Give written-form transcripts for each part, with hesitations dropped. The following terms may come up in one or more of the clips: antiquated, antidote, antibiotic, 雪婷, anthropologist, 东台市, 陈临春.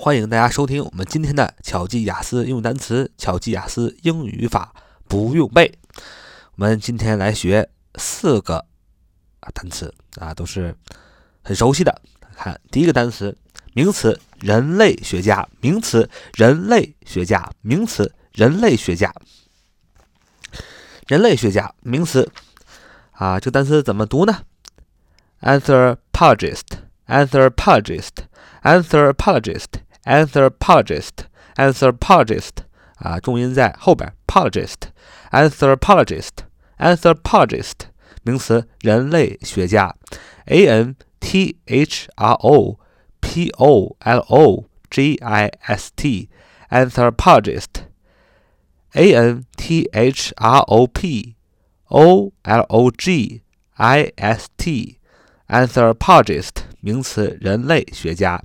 欢迎大家收听我们今天的巧记雅思应用单词，巧记雅思英语语法不用背。我们今天来学四个单词啊，都是很熟悉的。看第一个单词，名词人类学家，名词人类学家，名词人类学家，人类学家名词啊，这个单词怎么读呢？ anthropologist anthropologist anthropologist anthropologist anthropologist 啊，重音在后边 pologist anthropologist anthropologist 名词人类学家 anthropologist anthropologist anthropologist anthropologist 名词人类学家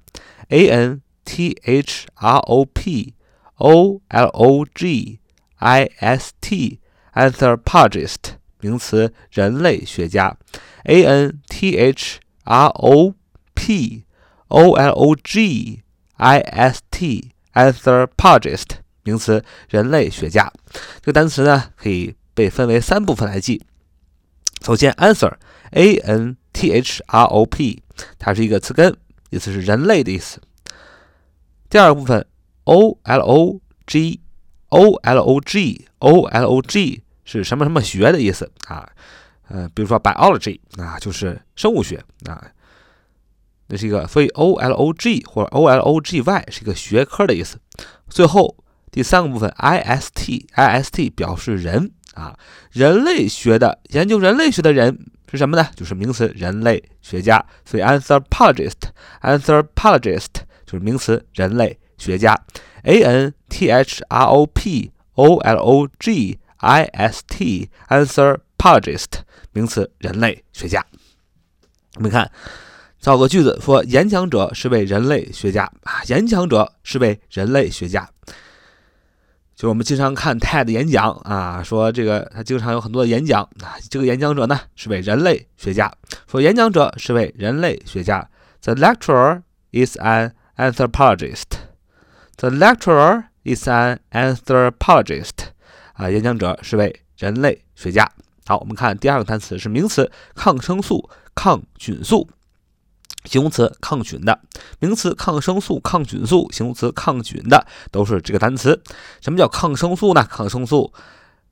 anthropologist anthropologist 名词人类学家 anthropologist anthropologist 名词人类学家。这个单词呢可以被分为三部分来记。首先 answer anthrop 它是一个词根，意思是人类的意思。第二个部分 olog 是什么什么学的意思啊？比如说 biology 啊，就是生物学啊，这是一个，所以 olog 或者 olgy 是一个学科的意思。最后第三个部分 ist 表示人啊，人类学的，研究人类学的人是什么呢？就是名词人类学家，所以 anthropologist 就是名词人类学家 anthropologist anthropologist 名词人类学家。我们看造个句子说，演讲者是位人类学家啊，演讲者是位人类学家，就是我们经常看 TED 演讲啊，说这个他经常有很多的演讲啊，这个演讲者呢是位人类学家，说演讲者是位人类学家 The lecturer is an anthropologist The lecturer is an anthropologist 啊，演讲者是位人类学家。好，我们看第二个单词是名词抗生素抗菌素，形容词抗菌的，名词抗生素抗菌素，形容词抗菌的，都是这个单词。什么叫抗生素呢？抗生素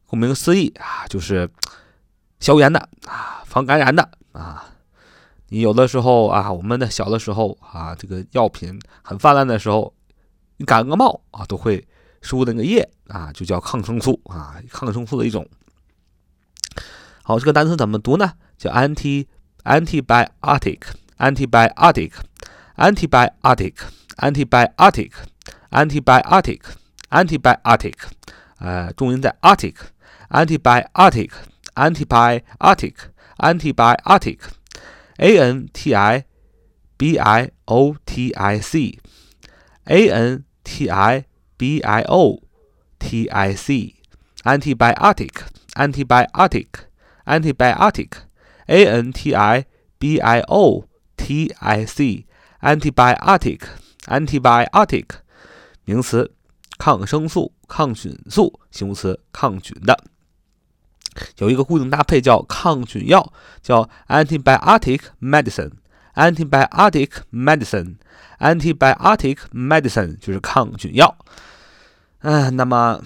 顾名思义啊，就是消炎的啊，防感染的啊。你有的时候啊，我们的小的时候啊，这个药品很泛滥的时候，你感个冒啊，都会输那个液啊，就叫抗生素啊，抗生素的一种。好，这个单词怎么读呢？叫 antibiotic 重音在 artic antibiotic antibiotic antibiotic antibiotic antibiotic 名词抗生素抗菌素，形容词抗菌的。有一个固定搭配叫抗菌药，叫 antibiotic medicine antibiotic medicine antibiotic medicine 就是抗菌药。那么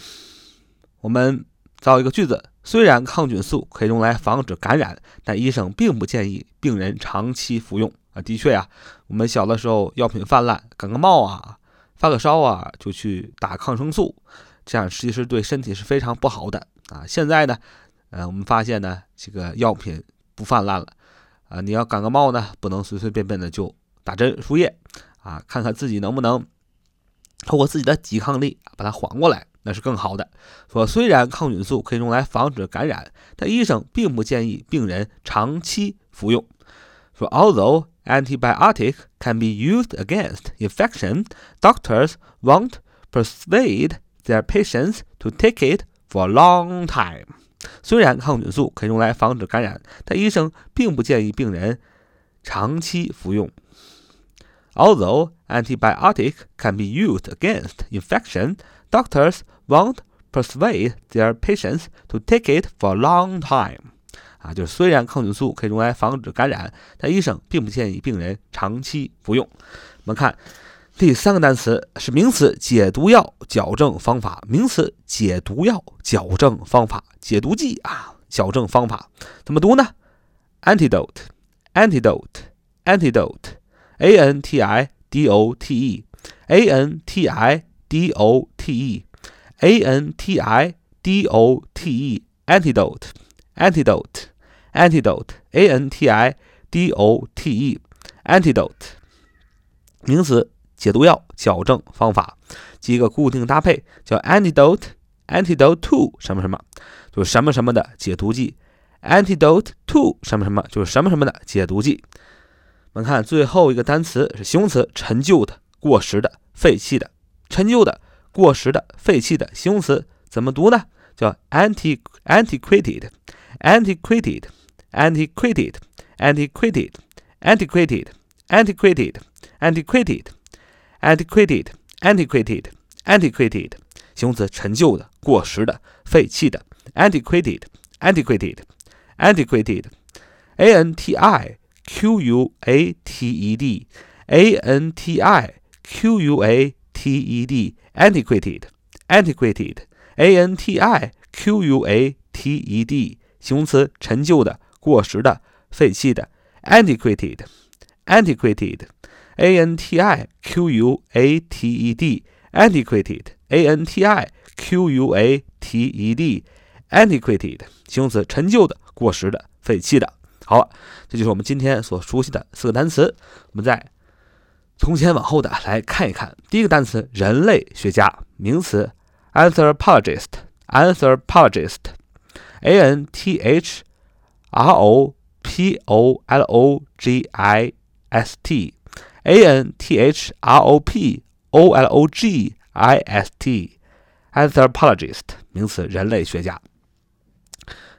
我们造一个句子，虽然抗菌素可以用来防止感染，但医生并不建议病人长期服用啊。的确啊，我们小的时候药品泛滥，感个冒啊，发个烧啊，就去打抗生素，这样其实对身体是非常不好的啊。现在呢，我们发现呢，这个药品不泛滥了啊，你要感个冒呢，不能随随便便的就打针输液啊，看看自己能不能透过自己的抵抗力把它缓过来，那是更好的。说虽然抗菌素可以用来防止感染，但医生并不建议病人长期服用。说 although antibiotic can be used against infection, doctors won't persuade their patients to take it for a long time. 虽然抗菌素可以用来防止感染，但医生并不建议病人长期服用。Although antibiotic can be used against infection, doctors won't persuade their patients to take it for a long time. 就是虽然抗菌素可以用来防止感染，但医生并不建议病人长期服用。我们看第三个单词是名词解毒药矫正方法，名词解毒药矫正方法，解毒剂啊，矫正方法怎么读呢？ antidote antidote antidote antidote antidote antidote antidote antidote antidote antidote antidote 名词解毒药矫正方法，几个固定搭配叫 antidote antidote to 什么什么，就是什么什么的解毒剂， antidote to 什么什么，就是什么什么的解毒剂。我们看最后一个单词是形容词陈旧的、过时的、废弃的，陈旧的、过时的、废弃的形容词怎么读呢？叫 antiquated antiquated antiquated antiquated antiquated antiquated antiquated antiquated antiquated antiquated 形容词陈旧的、过时的、废弃的， antiquated antiquated antiquated antiquated antiquated antiquated antiquated antiquated 形容词陈旧的、过时的、废弃的， antiquated antiquated antiquated antiquated antiquated antiquated 形容词陈旧的、过时的、废弃的。好了，这就是我们今天所熟悉的四个单词，我们再从前往后的来看一看。第一个单词人类学家，名词 anthropologist anthropologist anthropologist anthropologist anthropologist 名词人类学家。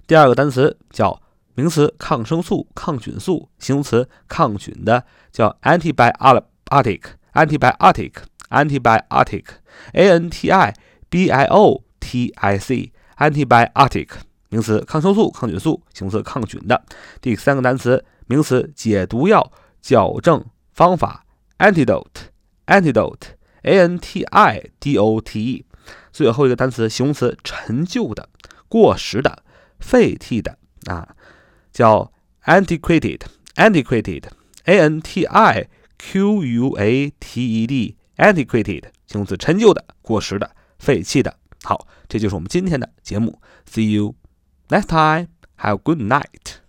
第二个单词叫名词抗生素、抗菌素，形容词抗菌的叫 antibiotic antibiotic antibiotic antibiotic antibiotic 名词抗生素、抗菌素，形容词抗菌的。第三个单词名词解毒药矫正方法 antidote antidote antidote 最后一个单词形容词陈旧的、过时的、废弃的叫 antiquated antiquated antiquated antiquated 形容词陈旧的、过时的、废弃的。好，这就是我们今天的节目。 See you next time. Have a good night.